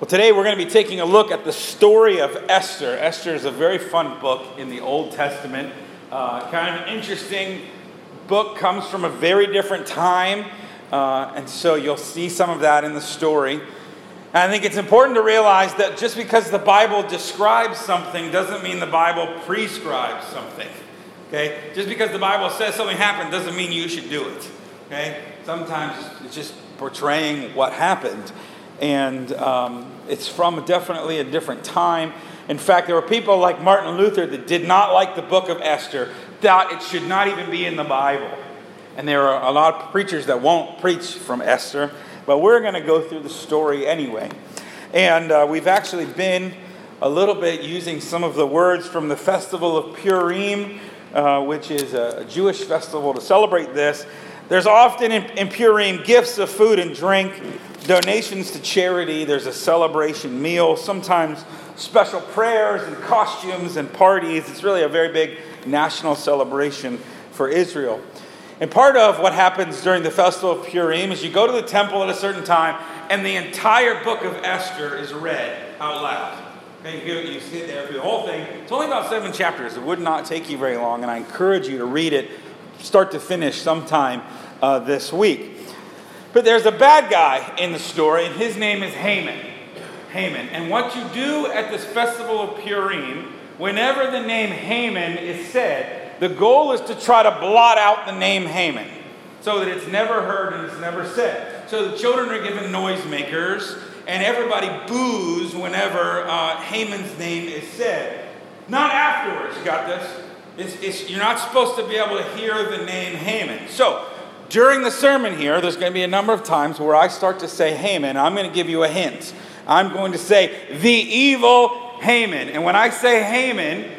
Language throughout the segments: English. Well, today we're going to be taking a look at the story of Esther. Esther is a very fun book in the Old Testament. Kind of an interesting book, comes from a very different time. And so you'll see some of that in the story. And I think it's important to realize that just because the Bible describes something doesn't mean the Bible prescribes something. Okay? Just because the Bible says something happened doesn't mean you should do it. Okay? Sometimes it's just portraying what happened. And it's from definitely a different time. In fact, there were people like Martin Luther that did not like the book of Esther, thought it should not even be in the Bible. And there are a lot of preachers that won't preach from Esther, but we're going to go through the story anyway. And we've actually been a little bit using some of the words from the festival of Purim, which is a Jewish festival to celebrate this. There's often in Purim gifts of food and drink, donations to charity, there's a celebration meal, sometimes special prayers and costumes and parties. It's really a very big national celebration for Israel. And part of what happens during the festival of Purim is you go to the temple at a certain time and the entire book of Esther is read out loud. Okay, you sit there through the whole thing. It's only about 7 chapters. It would not take you very long, and I encourage you to read it start to finish sometime this week. But there's a bad guy in the story, and his name is Haman. And what you do at this festival of Purim, whenever the name Haman is said, the goal is to try to blot out the name Haman so that it's never heard and it's never said. So the children are given noisemakers, and everybody boos whenever Haman's name is said. Not afterwards, you got this? You're not supposed to be able to hear the name Haman. So, during the sermon here, there's going to be a number of times where I start to say Haman. I'm going to give you a hint. I'm going to say, the evil Haman. And when I say Haman,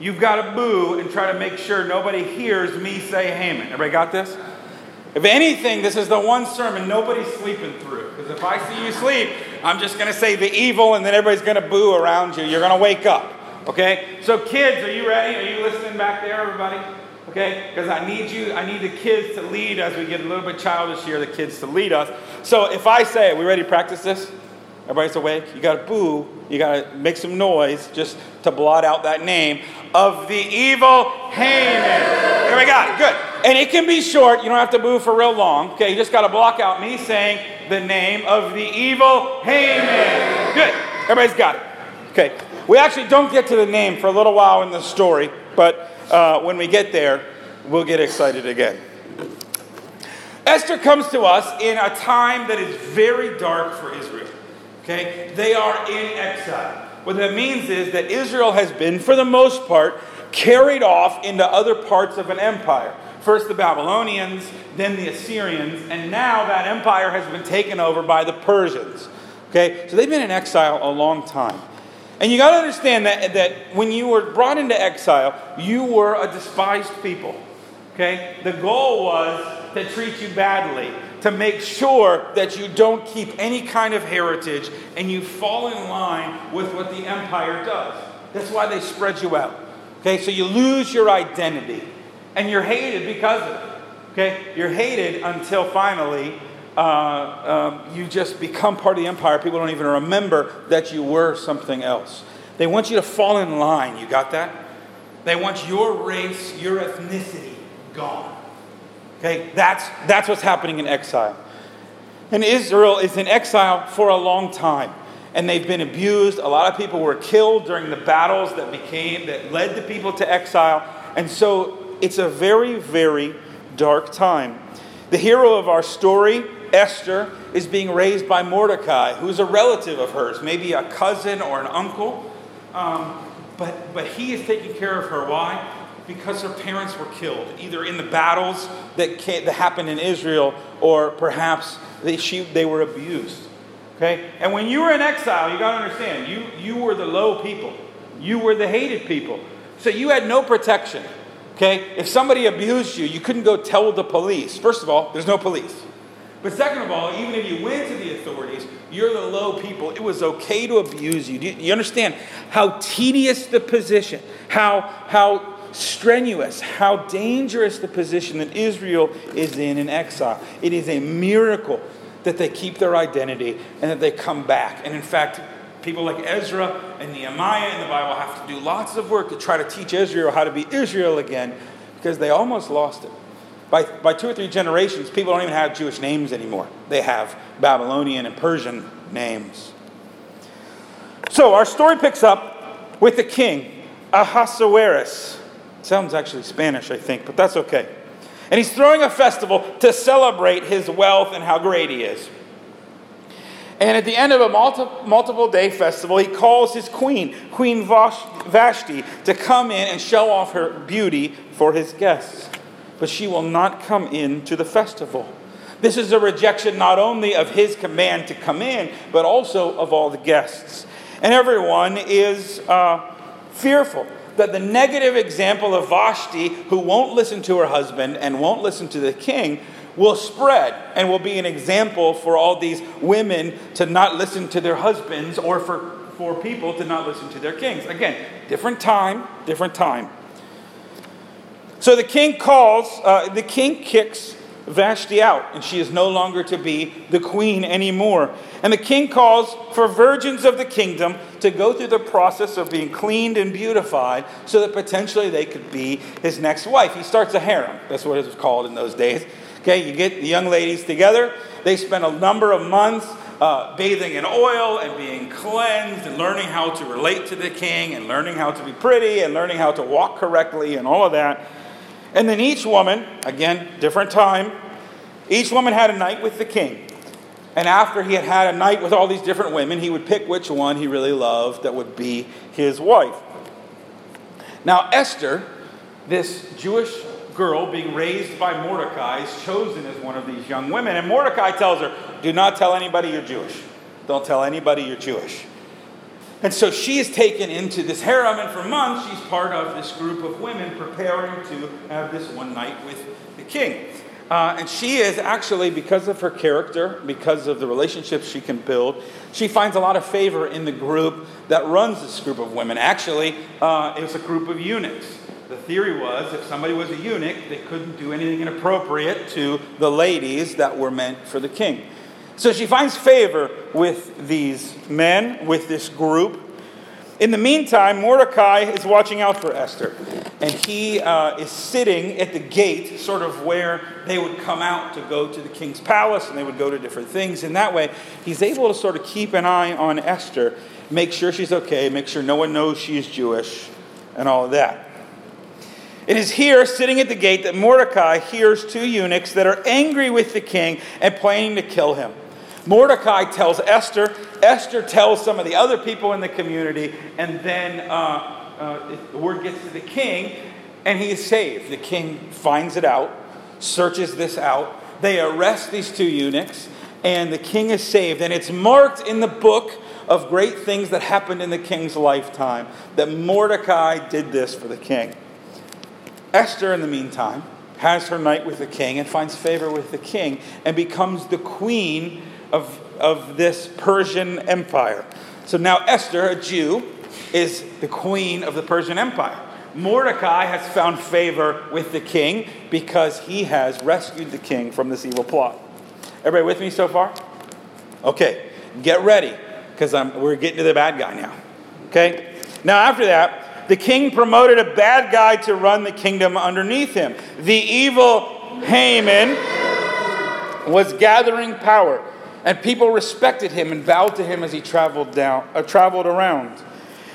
you've got to boo and try to make sure nobody hears me say Haman. Everybody got this? If anything, this is the one sermon nobody's sleeping through. Because if I see you sleep, I'm just going to say the evil and then everybody's going to boo around you. You're going to wake up. Okay? So kids, are you ready? Are you listening back there, everybody? Okay, because I need the kids to lead as we get a little bit childish here, the kids to lead us. So if I say, we ready to practice this? Everybody's awake? You got to boo, you got to make some noise just to blot out that name of the evil Haman. There we go, good. And it can be short, you don't have to boo for real long. Okay, you just got to block out me saying the name of the evil Haman. Good, everybody's got it. Okay, we actually don't get to the name for a little while in the story, but when we get there, we'll get excited again. Esther comes to us in a time that is very dark for Israel. Okay? They are in exile. What that means is that Israel has been, for the most part, carried off into other parts of an empire. First the Babylonians, then the Assyrians, and now that empire has been taken over by the Persians. Okay? So they've been in exile a long time. And you got to understand that when you were brought into exile, you were a despised people, okay? The goal was to treat you badly, to make sure that you don't keep any kind of heritage and you fall in line with what the empire does. That's why they spread you out, okay? So you lose your identity and you're hated because of it, okay? You're hated until finally you just become part of the empire. People don't even remember that you were something else. They want you to fall in line. You got that? They want your race, your ethnicity gone. Okay, that's what's happening in exile. And Israel is in exile for a long time. And they've been abused. A lot of people were killed during the battles that led the people to exile. And so it's a very, very dark time. The hero of our story, Esther, is being raised by Mordecai, who's a relative of hers, maybe a cousin or an uncle. But he is taking care of her. Why? Because her parents were killed, either in the battles that happened in Israel, or perhaps they were abused. Okay? And when you were in exile, you got to understand, you were the low people. You were the hated people. So you had no protection. Okay? If somebody abused you, you couldn't go tell the police. First of all, there's no police. But second of all, even if you went to the authorities, you're the low people. It was okay to abuse you. Do you understand how tedious the position, how strenuous, how dangerous the position that Israel is in exile? It is a miracle that they keep their identity and that they come back. And in fact, people like Ezra and Nehemiah in the Bible have to do lots of work to try to teach Israel how to be Israel again, because they almost lost it. By 2 or 3 generations, people don't even have Jewish names anymore. They have Babylonian and Persian names. So our story picks up with the king, Ahasuerus. Sounds actually Spanish, I think, but that's okay. And he's throwing a festival to celebrate his wealth and how great he is. And at the end of a multiple-day festival, he calls his queen, Queen Vashti, to come in and show off her beauty for his guests. But she will not come in to the festival. This is a rejection not only of his command to come in, but also of all the guests. And everyone is fearful that the negative example of Vashti, who won't listen to her husband and won't listen to the king, will spread and will be an example for all these women to not listen to their husbands, or for people to not listen to their kings. Again, different time. So the king kicks Vashti out, and she is no longer to be the queen anymore. And the king calls for virgins of the kingdom to go through the process of being cleaned and beautified so that potentially they could be his next wife. He starts a harem. That's what it was called in those days. Okay, you get the young ladies together. They spend a number of months bathing in oil and being cleansed and learning how to relate to the king and learning how to be pretty and learning how to walk correctly and all of that. And then each woman, again, different time, each woman had a night with the king. And after he had had a night with all these different women, he would pick which one he really loved that would be his wife. Now Esther, this Jewish girl being raised by Mordecai, is chosen as one of these young women. And Mordecai tells her, do not tell anybody you're Jewish. Don't tell anybody you're Jewish. And so she is taken into this harem, and for months she's part of this group of women preparing to have this one night with the king. And she is actually, because of her character, because of the relationships she can build, she finds a lot of favor in the group that runs this group of women. Actually, it's a group of eunuchs. The theory was if somebody was a eunuch, they couldn't do anything inappropriate to the ladies that were meant for the king. So she finds favor with these men, with this group. In the meantime, Mordecai is watching out for Esther. And he is sitting at the gate, sort of where they would come out to go to the king's palace, and they would go to different things. And that way, he's able to sort of keep an eye on Esther, make sure she's okay, make sure no one knows she's Jewish, and all of that. It is here, sitting at the gate, that Mordecai hears two eunuchs that are angry with the king and planning to kill him. Mordecai tells Esther. Esther tells some of the other people in the community. And then the word gets to the king, and he is saved. The king finds it out, searches this out. They arrest these two eunuchs, and the king is saved. And it's marked in the book of great things that happened in the king's lifetime that Mordecai did this for the king. Esther, in the meantime, has her night with the king and finds favor with the king and becomes the queen of this Persian empire. So now Esther, a Jew, is the queen of the Persian empire. Mordecai has found favor with the king because he has rescued the king from this evil plot. Everybody with me so far? Okay, get ready, because we're getting to the bad guy now. Okay? Now after that, the king promoted a bad guy to run the kingdom underneath him. The evil Haman was gathering power, and people respected him and bowed to him as he traveled around.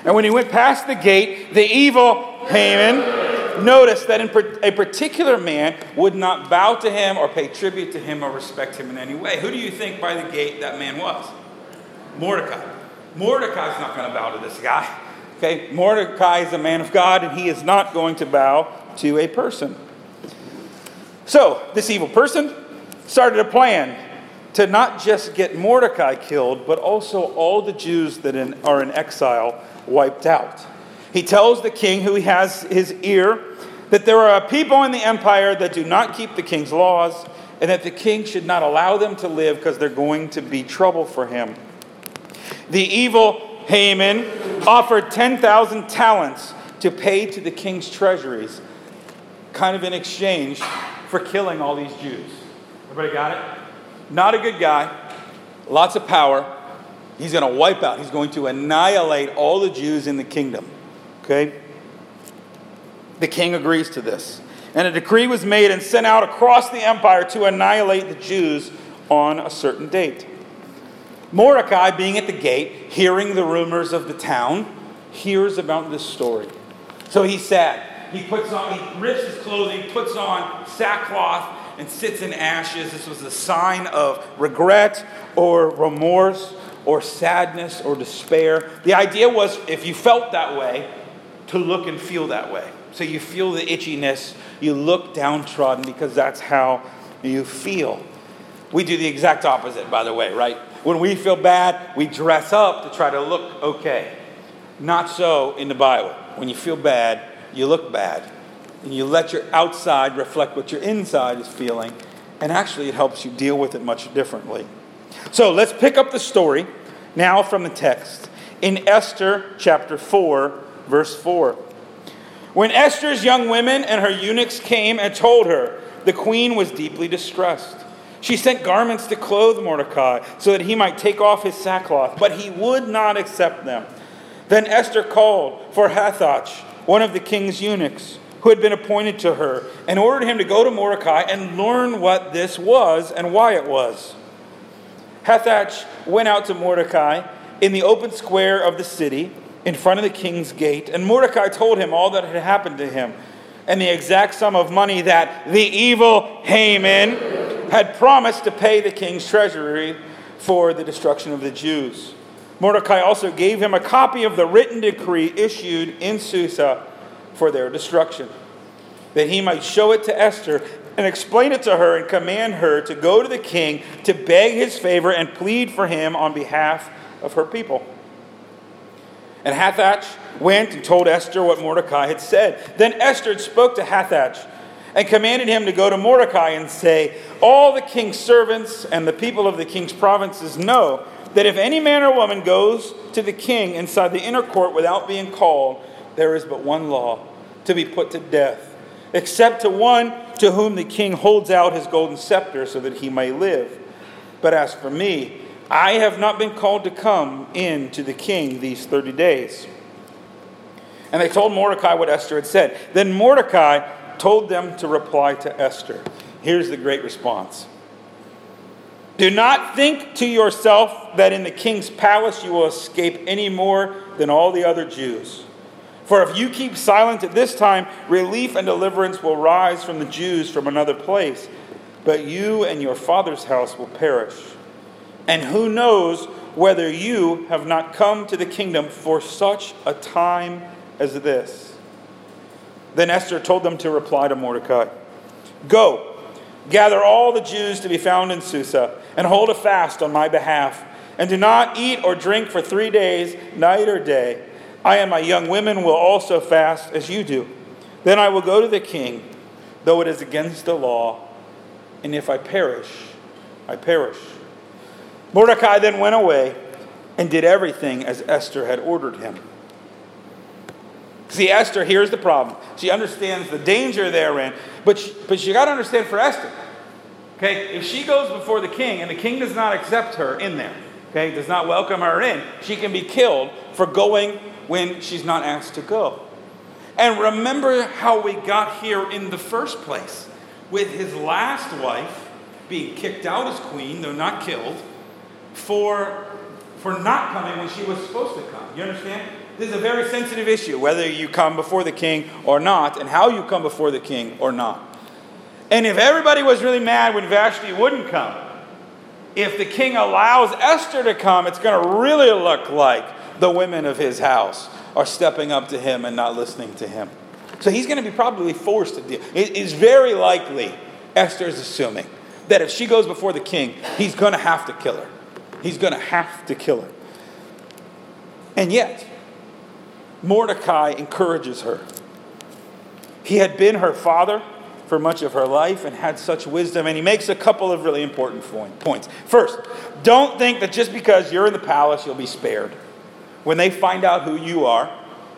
And when he went past the gate, the evil Haman noticed that a particular man would not bow to him or pay tribute to him or respect him in any way. Who do you think by the gate that man was? Mordecai. Mordecai's not going to bow to this guy. Okay, Mordecai is a man of God, and he is not going to bow to a person. So, this evil person started a plan to not just get Mordecai killed, but also all the Jews that are in exile wiped out. He tells the king, who he has his ear, that there are a people in the empire that do not keep the king's laws, and that the king should not allow them to live because they're going to be trouble for him. The evil Haman offered 10,000 talents to pay to the king's treasuries, kind of in exchange for killing all these Jews. Everybody got it? Not a good guy. Lots of power. He's going to wipe out. He's going to annihilate all the Jews in the kingdom. Okay? The king agrees to this. And a decree was made and sent out across the empire to annihilate the Jews on a certain date. Mordecai, being at the gate, hearing the rumors of the town, hears about this story. So he's sad. He rips his clothing, puts on sackcloth, and sits in ashes. This was a sign of regret or remorse or sadness or despair. The idea was, if you felt that way, to look and feel that way. So you feel the itchiness, you look downtrodden because that's how you feel. We do the exact opposite, by the way, right? When we feel bad, we dress up to try to look okay. Not so in the Bible. When you feel bad, you look bad. And you let your outside reflect what your inside is feeling. And actually, it helps you deal with it much differently. So let's pick up the story now from the text. In Esther chapter 4, verse 4. When Esther's young women and her eunuchs came and told her, the queen was deeply distressed. She sent garments to clothe Mordecai so that he might take off his sackcloth, but he would not accept them. Then Esther called for Hathach, one of the king's eunuchs, who had been appointed to her, and ordered him to go to Mordecai and learn what this was and why it was. Hathach went out to Mordecai in the open square of the city, in front of the king's gate, and Mordecai told him all that had happened to him, and the exact sum of money that the evil Haman had promised to pay the king's treasury for the destruction of the Jews. Mordecai also gave him a copy of the written decree issued in Susa for their destruction, that he might show it to Esther and explain it to her and command her to go to the king to beg his favor and plead for him on behalf of her people. And Hathach went and told Esther what Mordecai had said. Then Esther spoke to Hathach and commanded him to go to Mordecai and say, all the king's servants and the people of the king's provinces know that if any man or woman goes to the king inside the inner court without being called, there is but one law, to be put to death, except to one to whom the king holds out his golden scepter so that he may live. But as for me, I have not been called to come in to the king these 30 days. And they told Mordecai what Esther had said. Then Mordecai told them to reply to Esther. Here's the great response. Do not think to yourself that in the king's palace you will escape any more than all the other Jews. For if you keep silent at this time, relief and deliverance will rise from the Jews from another place, but you and your father's house will perish. And who knows whether you have not come to the kingdom for such a time as this. Then Esther told them to reply to Mordecai, go, gather all the Jews to be found in Susa, and hold a fast on my behalf, and do not eat or drink for 3 days, night or day. I and my young women will also fast as you do. Then I will go to the king, though it is against the law, and if I perish, I perish. Mordecai then went away and did everything as Esther had ordered him. See, Esther hears the problem. She understands the danger therein, but you got to understand for Esther, okay, if she goes before the king and the king does not accept her in there, okay, does not welcome her in, she can be killed for going when she's not asked to go. And remember how we got here in the first place, with his last wife being kicked out as queen, though not killed, for not coming when she was supposed to come. You understand? This is a very sensitive issue, whether you come before the king or not, and how you come before the king or not. And if everybody was really mad when Vashti wouldn't come, if the king allows Esther to come, it's going to really look like the women of his house are stepping up to him and not listening to him. So he's going to be probably forced to deal. It is very likely, Esther is assuming, that if she goes before the king, he's going to have to kill her. He's going to have to kill her. And yet, Mordecai encourages her. He had been her father for much of her life and had such wisdom, and he makes a couple of really important points. First, don't think that just because you're in the palace, you'll be spared. When they find out who you are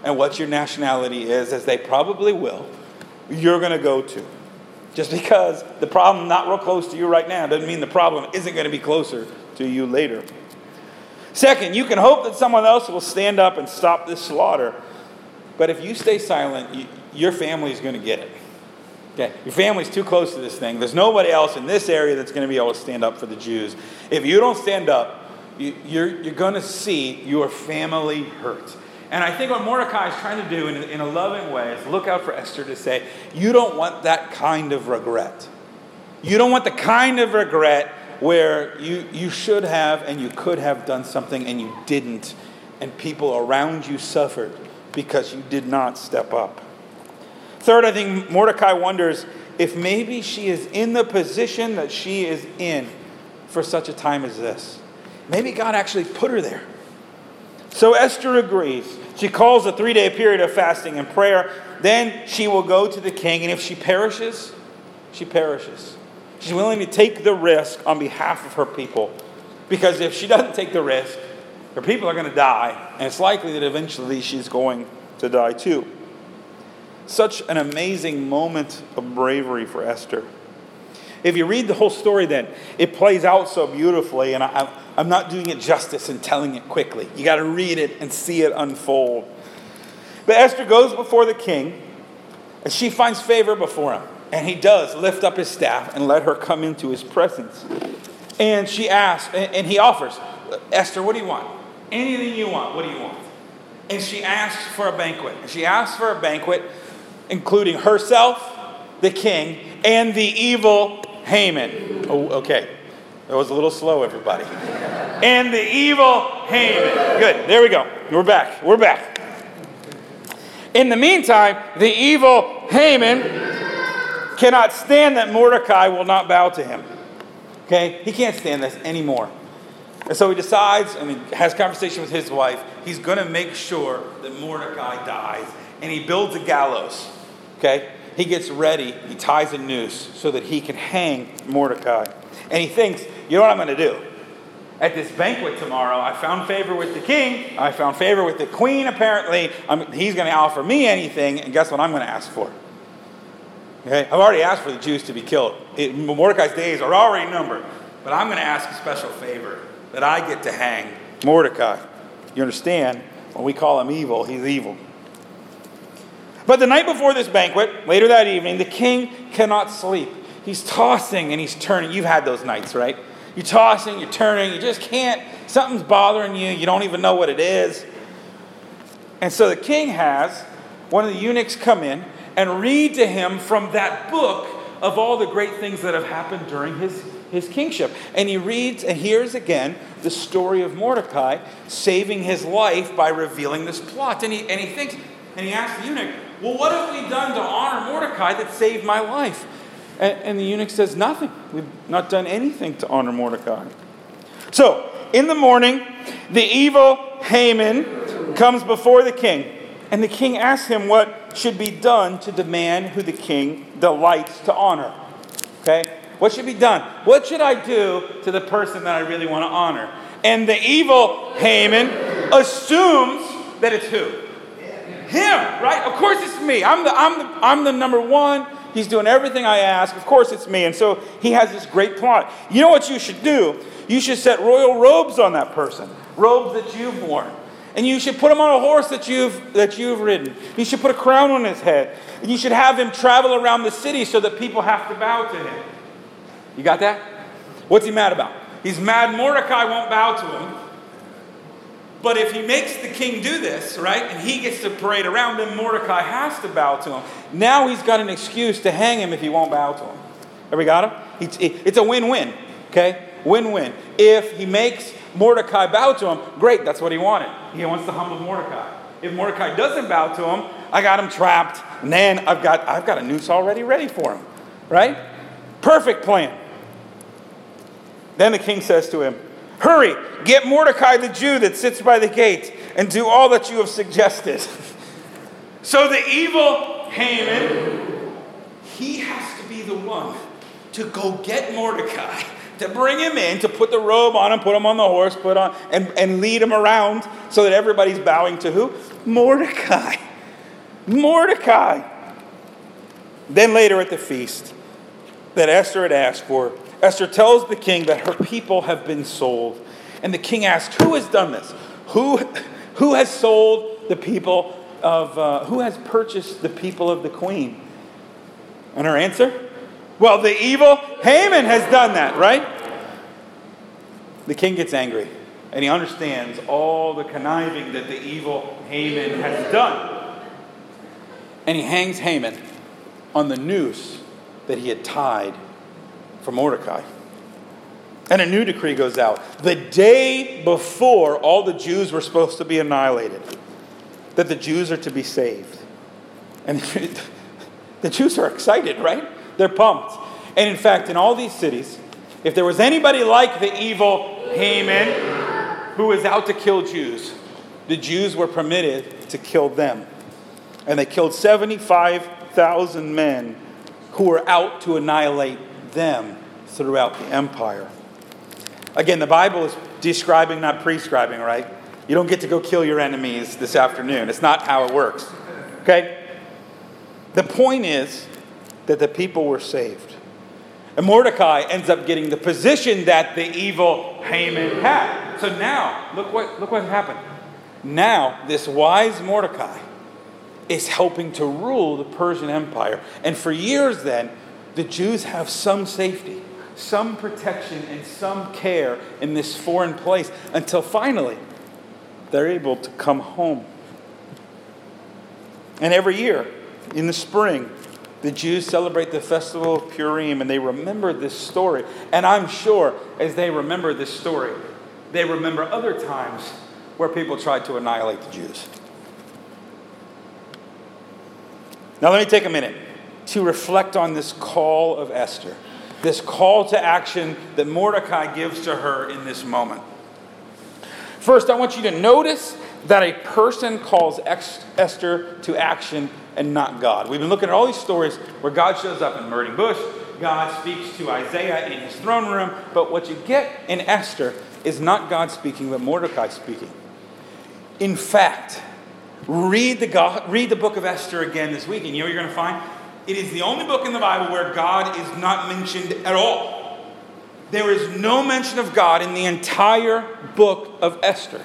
and what your nationality is, as they probably will, you're going to go to. Just because the problem not real close to you right now doesn't mean the problem isn't going to be closer to you later. Second, you can hope that someone else will stand up and stop this slaughter. But if you stay silent, your family is going to get it. Okay? Your family's too close to this thing. There's nobody else in this area that's going to be able to stand up for the Jews. If you don't stand up, you're going to see your family hurt. And I think what Mordecai is trying to do in a loving way is look out for Esther to say, you don't want that kind of regret. You don't want the kind of regret where you should have and you could have done something and you didn't, and people around you suffered because you did not step up. Third, I think Mordecai wonders if maybe she is in the position that she is in for such a time as this. Maybe God actually put her there. So Esther agrees. She calls a 3-day period of fasting and prayer. Then she will go to the king, and if she perishes, she perishes. She's willing to take the risk on behalf of her people, because if she doesn't take the risk, her people are going to die, and it's likely that eventually she's going to die too. Such an amazing moment of bravery for Esther. If you read the whole story then, it plays out so beautifully, and I'm not doing it justice in telling it quickly. You got to read it and see it unfold. But Esther goes before the king, and she finds favor before him. And he does lift up his staff and let her come into his presence. And she asks, and he offers, Esther, what do you want? Anything you want, what do you want? And she asks for a banquet. And she asks for a banquet, including herself, the king, and the evil Haman. Oh, okay. That was a little slow, everybody. And the evil Haman. Good. There we go. We're back. In the meantime, the evil Haman cannot stand that Mordecai will not bow to him. Okay? He can't stand this anymore. And so he decides, has a conversation with his wife. He's going to make sure that Mordecai dies. And he builds a gallows. Okay? He gets ready. He ties a noose so that he can hang Mordecai. And he thinks, you know what I'm going to do? At this banquet tomorrow, I found favor with the king. I found favor with the queen, apparently. He's going to offer me anything. And guess what I'm going to ask for? Okay? I've already asked for the Jews to be killed. Mordecai's days are already numbered. But I'm going to ask a special favor, that I get to hang Mordecai. You understand? When we call him evil, he's evil. But the night before this banquet, later that evening, the king cannot sleep. He's tossing and he's turning. You've had those nights, right? You're tossing, you're turning, you just can't. Something's bothering you. You don't even know what it is. And so the king has one of the eunuchs come in and read to him from that book of all the great things that have happened during his kingship. And he reads and hears again the story of Mordecai saving his life by revealing this plot. And he thinks, and he asks the eunuch, well, what have we done to honor Mordecai that saved my life? And the eunuch says, nothing. We've not done anything to honor Mordecai. So, in the morning, the evil Haman comes before the king. And the king asks him what should be done to the man who the king delights to honor. Okay? What should be done? What should I do to the person that I really want to honor? And the evil Haman assumes that it's who? Him, right? Of course it's me. I'm the number one. He's doing everything I ask. Of course it's me. And so he has this great plot. You know what you should do? You should set royal robes on that person. Robes that you've worn. And you should put him on a horse that you've ridden. You should put a crown on his head. And you should have him travel around the city so that people have to bow to him. You got that? What's he mad about? He's mad Mordecai won't bow to him. But if he makes the king do this, right, and he gets to parade around, then Mordecai has to bow to him. Now he's got an excuse to hang him if he won't bow to him. Have we got him? It's a win-win, okay? Win-win. If he makes Mordecai bow to him, great, that's what he wanted. He wants to humble Mordecai. If Mordecai doesn't bow to him, I got him trapped, and then I've got a noose already ready for him, right? Perfect plan. Then the king says to him, hurry, get Mordecai the Jew that sits by the gate, and do all that you have suggested. So the evil Haman, he has to be the one to go get Mordecai, to bring him in, to put the robe on him, put him on the horse, and lead him around so that everybody's bowing to who? Mordecai. Then later at the feast, that Esther had asked for. Esther tells the king that her people have been sold. And the king asks, who has done this? Who has sold the people of, who has purchased the people of the queen? And her answer? Well, the evil Haman has done that, right? The king gets angry. And he understands all the conniving that the evil Haman has done. And he hangs Haman on the noose that he had tied for Mordecai. And a new decree goes out the day before all the Jews were supposed to be annihilated, that the Jews are to be saved. And the Jews are excited, right? They're pumped. And in fact, in all these cities, if there was anybody like the evil Haman who was out to kill Jews, the Jews were permitted to kill them. And they killed 75,000 men who were out to annihilate them throughout the empire. Again, the Bible is describing, not prescribing, right? You don't get to go kill your enemies this afternoon. It's not how it works. Okay? The point is that the people were saved. And Mordecai ends up getting the position that the evil Haman had. So now, look what happened. Now, this wise Mordecai is helping to rule the Persian Empire. And for years then, the Jews have some safety, some protection, and some care in this foreign place until finally they're able to come home. And every year in the spring, the Jews celebrate the festival of Purim, and they remember this story. And I'm sure as they remember this story, they remember other times where people tried to annihilate the Jews. Now let me take a minute to reflect on this call of Esther, this call to action that Mordecai gives to her in this moment. First, I want you to notice that a person calls Esther to action and not God. We've been looking at all these stories where God shows up in Burning Bush, God speaks to Isaiah in his throne room, but what you get in Esther is not God speaking, but Mordecai speaking. In fact, read the book of Esther again this week, and you know what you're going to find? It is the only book in the Bible where God is not mentioned at all. There is no mention of God in the entire book of Esther.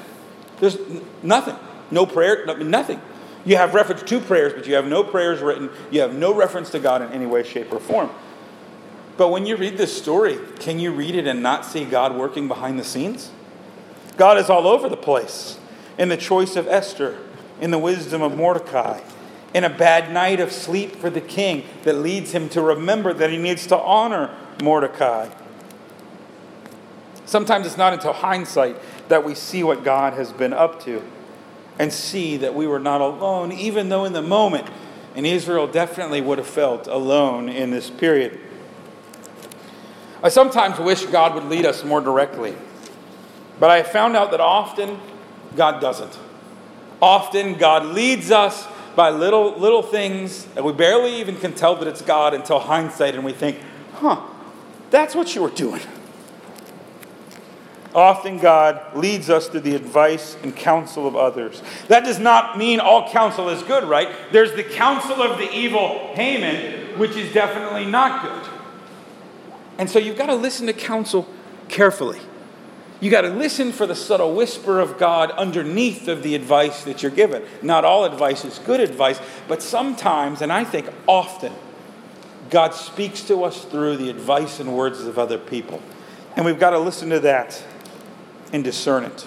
There's nothing. No prayer, nothing. You have reference to prayers, but you have no prayers written. You have no reference to God in any way, shape, or form. But when you read this story, can you read it and not see God working behind the scenes? God is all over the place in the choice of Esther, in the wisdom of Mordecai, in a bad night of sleep for the king that leads him to remember that he needs to honor Mordecai. Sometimes it's not until hindsight that we see what God has been up to and see that we were not alone, even though in the moment, and Israel definitely would have felt alone in this period. I sometimes wish God would lead us more directly, but I have found out that often God doesn't. Often God leads us by little things, and we barely even can tell that it's God until hindsight, and we think, that's what you were doing. Often God leads us to the advice and counsel of others. That does not mean all counsel is good, right? There's the counsel of the evil Haman, which is definitely not good. And so you've got to listen to counsel carefully. You got to listen for the subtle whisper of God underneath of the advice that you're given. Not all advice is good advice, but sometimes, and I think often, God speaks to us through the advice and words of other people. And we've got to listen to that and discern it.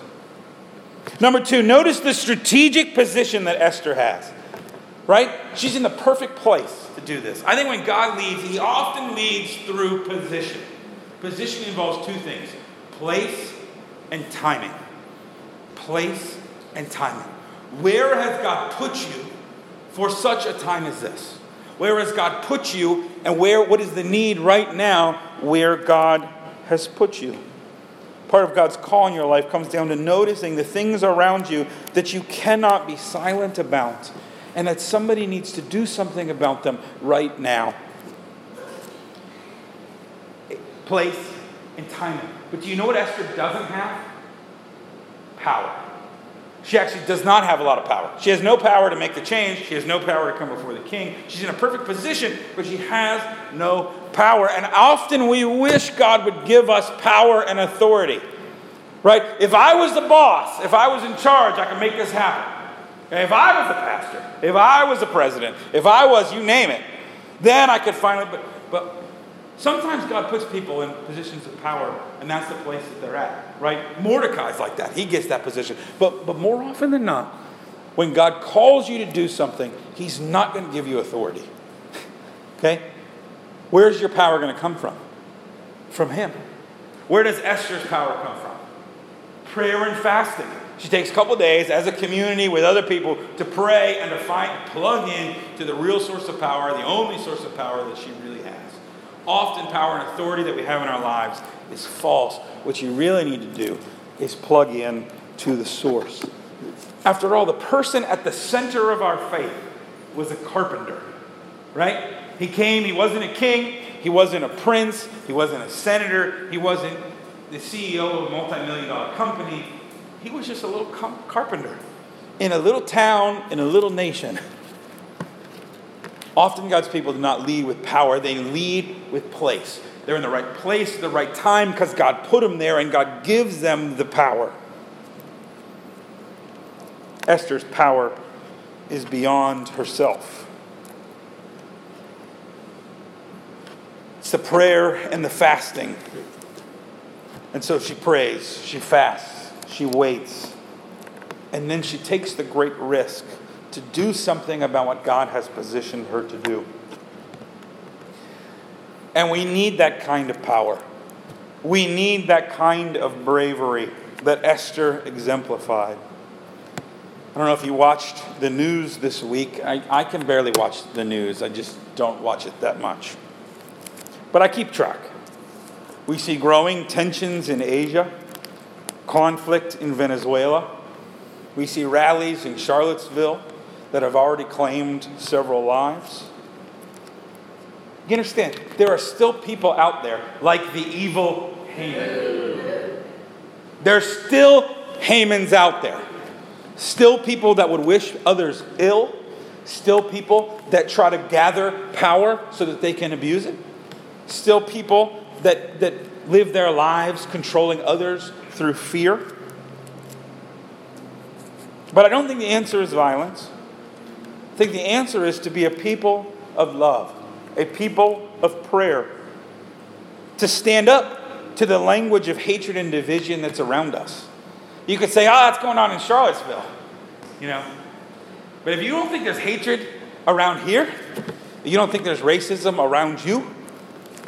Number two, notice the strategic position that Esther has, right? She's in the perfect place to do this. I think when God leads, he often leads through position. Position involves two things: place and timing. Place and timing. Where has God put you for such a time as this? Where has God put you, and what is the need right now where God has put you? Part of God's call in your life comes down to noticing the things around you that you cannot be silent about, and that somebody needs to do something about them right now. Place and timing. But do you know what Esther doesn't have? Power. she actually does not have a lot of power. She has no power to make the change. She has no power to come before the king. She's in a perfect position, but she has no power. And often we wish God would give us power and authority. Right? If I was the boss, if I was in charge, I could make this happen. If I was the pastor, if I was the president, if I was, you name it, then I could finally, but sometimes God puts people in positions of power, and that's the place that they're at, right? Mordecai's like that. He gets that position. But more often than not, when God calls you to do something, he's not going to give you authority. Okay? Where's your power going to come from? From him. Where does Esther's power come from? Prayer and fasting. She takes a couple days as a community with other people to pray and to plug in to the real source of power, the only source of power that she really has. Often power and authority that we have in our lives is false. What you really need to do is plug in to the source. After all, the person at the center of our faith was a carpenter, right? He came, he wasn't a king, he wasn't a prince, he wasn't a senator, he wasn't the CEO of a multi-million-dollar company. He was just a little carpenter in a little town, in a little nation. Often God's people do not lead with power. They lead with place. They're in the right place at the right time because God put them there and God gives them the power. Esther's power is beyond herself. It's the prayer and the fasting. And so she prays, she fasts, she waits, and then she takes the great risk to do something about what God has positioned her to do. And we need that kind of power. We need that kind of bravery that Esther exemplified. I don't know if you watched the news this week. I can barely watch the news. I just don't watch it that much. But I keep track. We see growing tensions in Asia, conflict in Venezuela. We see rallies in Charlottesville that have already claimed several lives. You understand, there are still people out there like the evil Haman. There's still Hamans out there. Still people that would wish others ill. Still people that try to gather power so that they can abuse it. Still people that live their lives controlling others through fear. But I don't think the answer is violence. I think the answer is to be a people of love, a people of prayer, to stand up to the language of hatred and division that's around us. You could say, that's going on in Charlottesville, But if you don't think there's hatred around here, you don't think there's racism around you,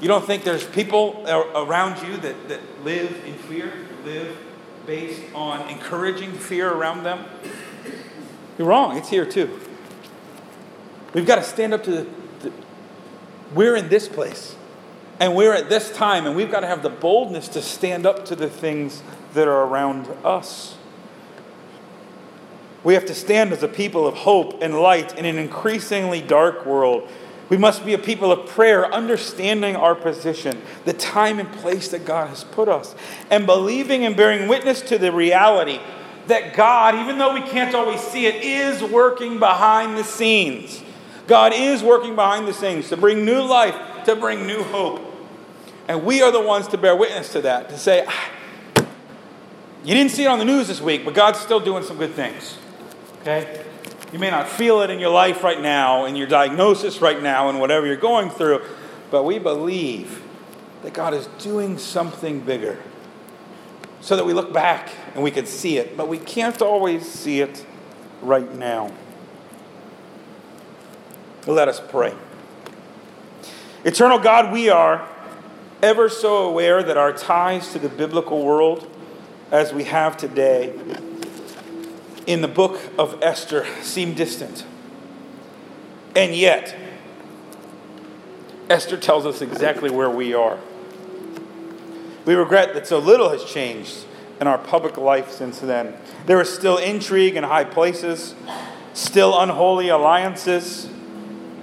you don't think there's people around you that live in fear, live based on encouraging fear around them, you're wrong. It's here too. We've got to stand up to we're in this place and we're at this time, and we've got to have the boldness to stand up to the things that are around us. We have to stand as a people of hope and light in an increasingly dark world. We must be a people of prayer, understanding our position, the time and place that God has put us, and believing and bearing witness to the reality that God, even though we can't always see it, is working behind the scenes. God is working behind the scenes to bring new life, to bring new hope. And we are the ones to bear witness to that, to say, you didn't see it on the news this week, but God's still doing some good things. Okay? You may not feel it in your life right now, in your diagnosis right now, and whatever you're going through, but we believe that God is doing something bigger so that we look back and we can see it, but we can't always see it right now. Let us pray. Eternal God, we are ever so aware that our ties to the biblical world as we have today in the book of Esther seem distant. And yet, Esther tells us exactly where we are. We regret that so little has changed in our public life since then. There is still intrigue in high places, still unholy alliances.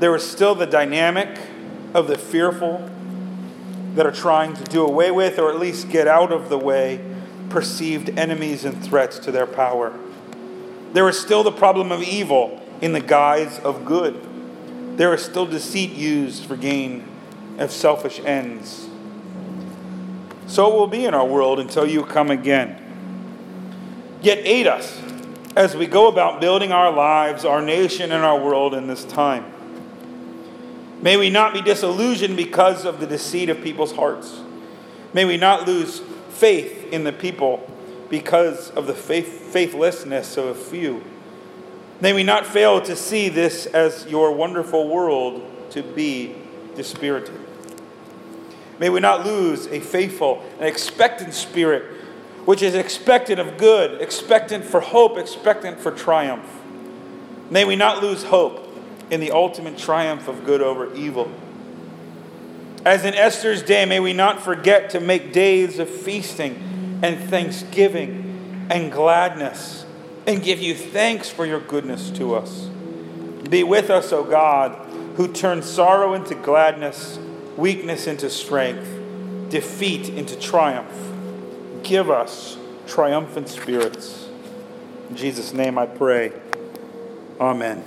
There is still the dynamic of the fearful that are trying to do away with, or at least get out of the way, perceived enemies and threats to their power. There is still the problem of evil in the guise of good. There is still deceit used for gain of selfish ends. So it will be in our world until you come again. Yet aid us as we go about building our lives, our nation, and our world in this time. May we not be disillusioned because of the deceit of people's hearts. May we not lose faith in the people because of the faithlessness of a few. May we not fail to see this as your wonderful world to be dispirited. May we not lose a faithful and expectant spirit, which is expectant of good, expectant for hope, expectant for triumph. May we not lose hope in the ultimate triumph of good over evil. As in Esther's day, may we not forget to make days of feasting and thanksgiving and gladness, and give you thanks for your goodness to us. Be with us, O God, who turns sorrow into gladness, weakness into strength, defeat into triumph. Give us triumphant spirits. In Jesus' name I pray. Amen.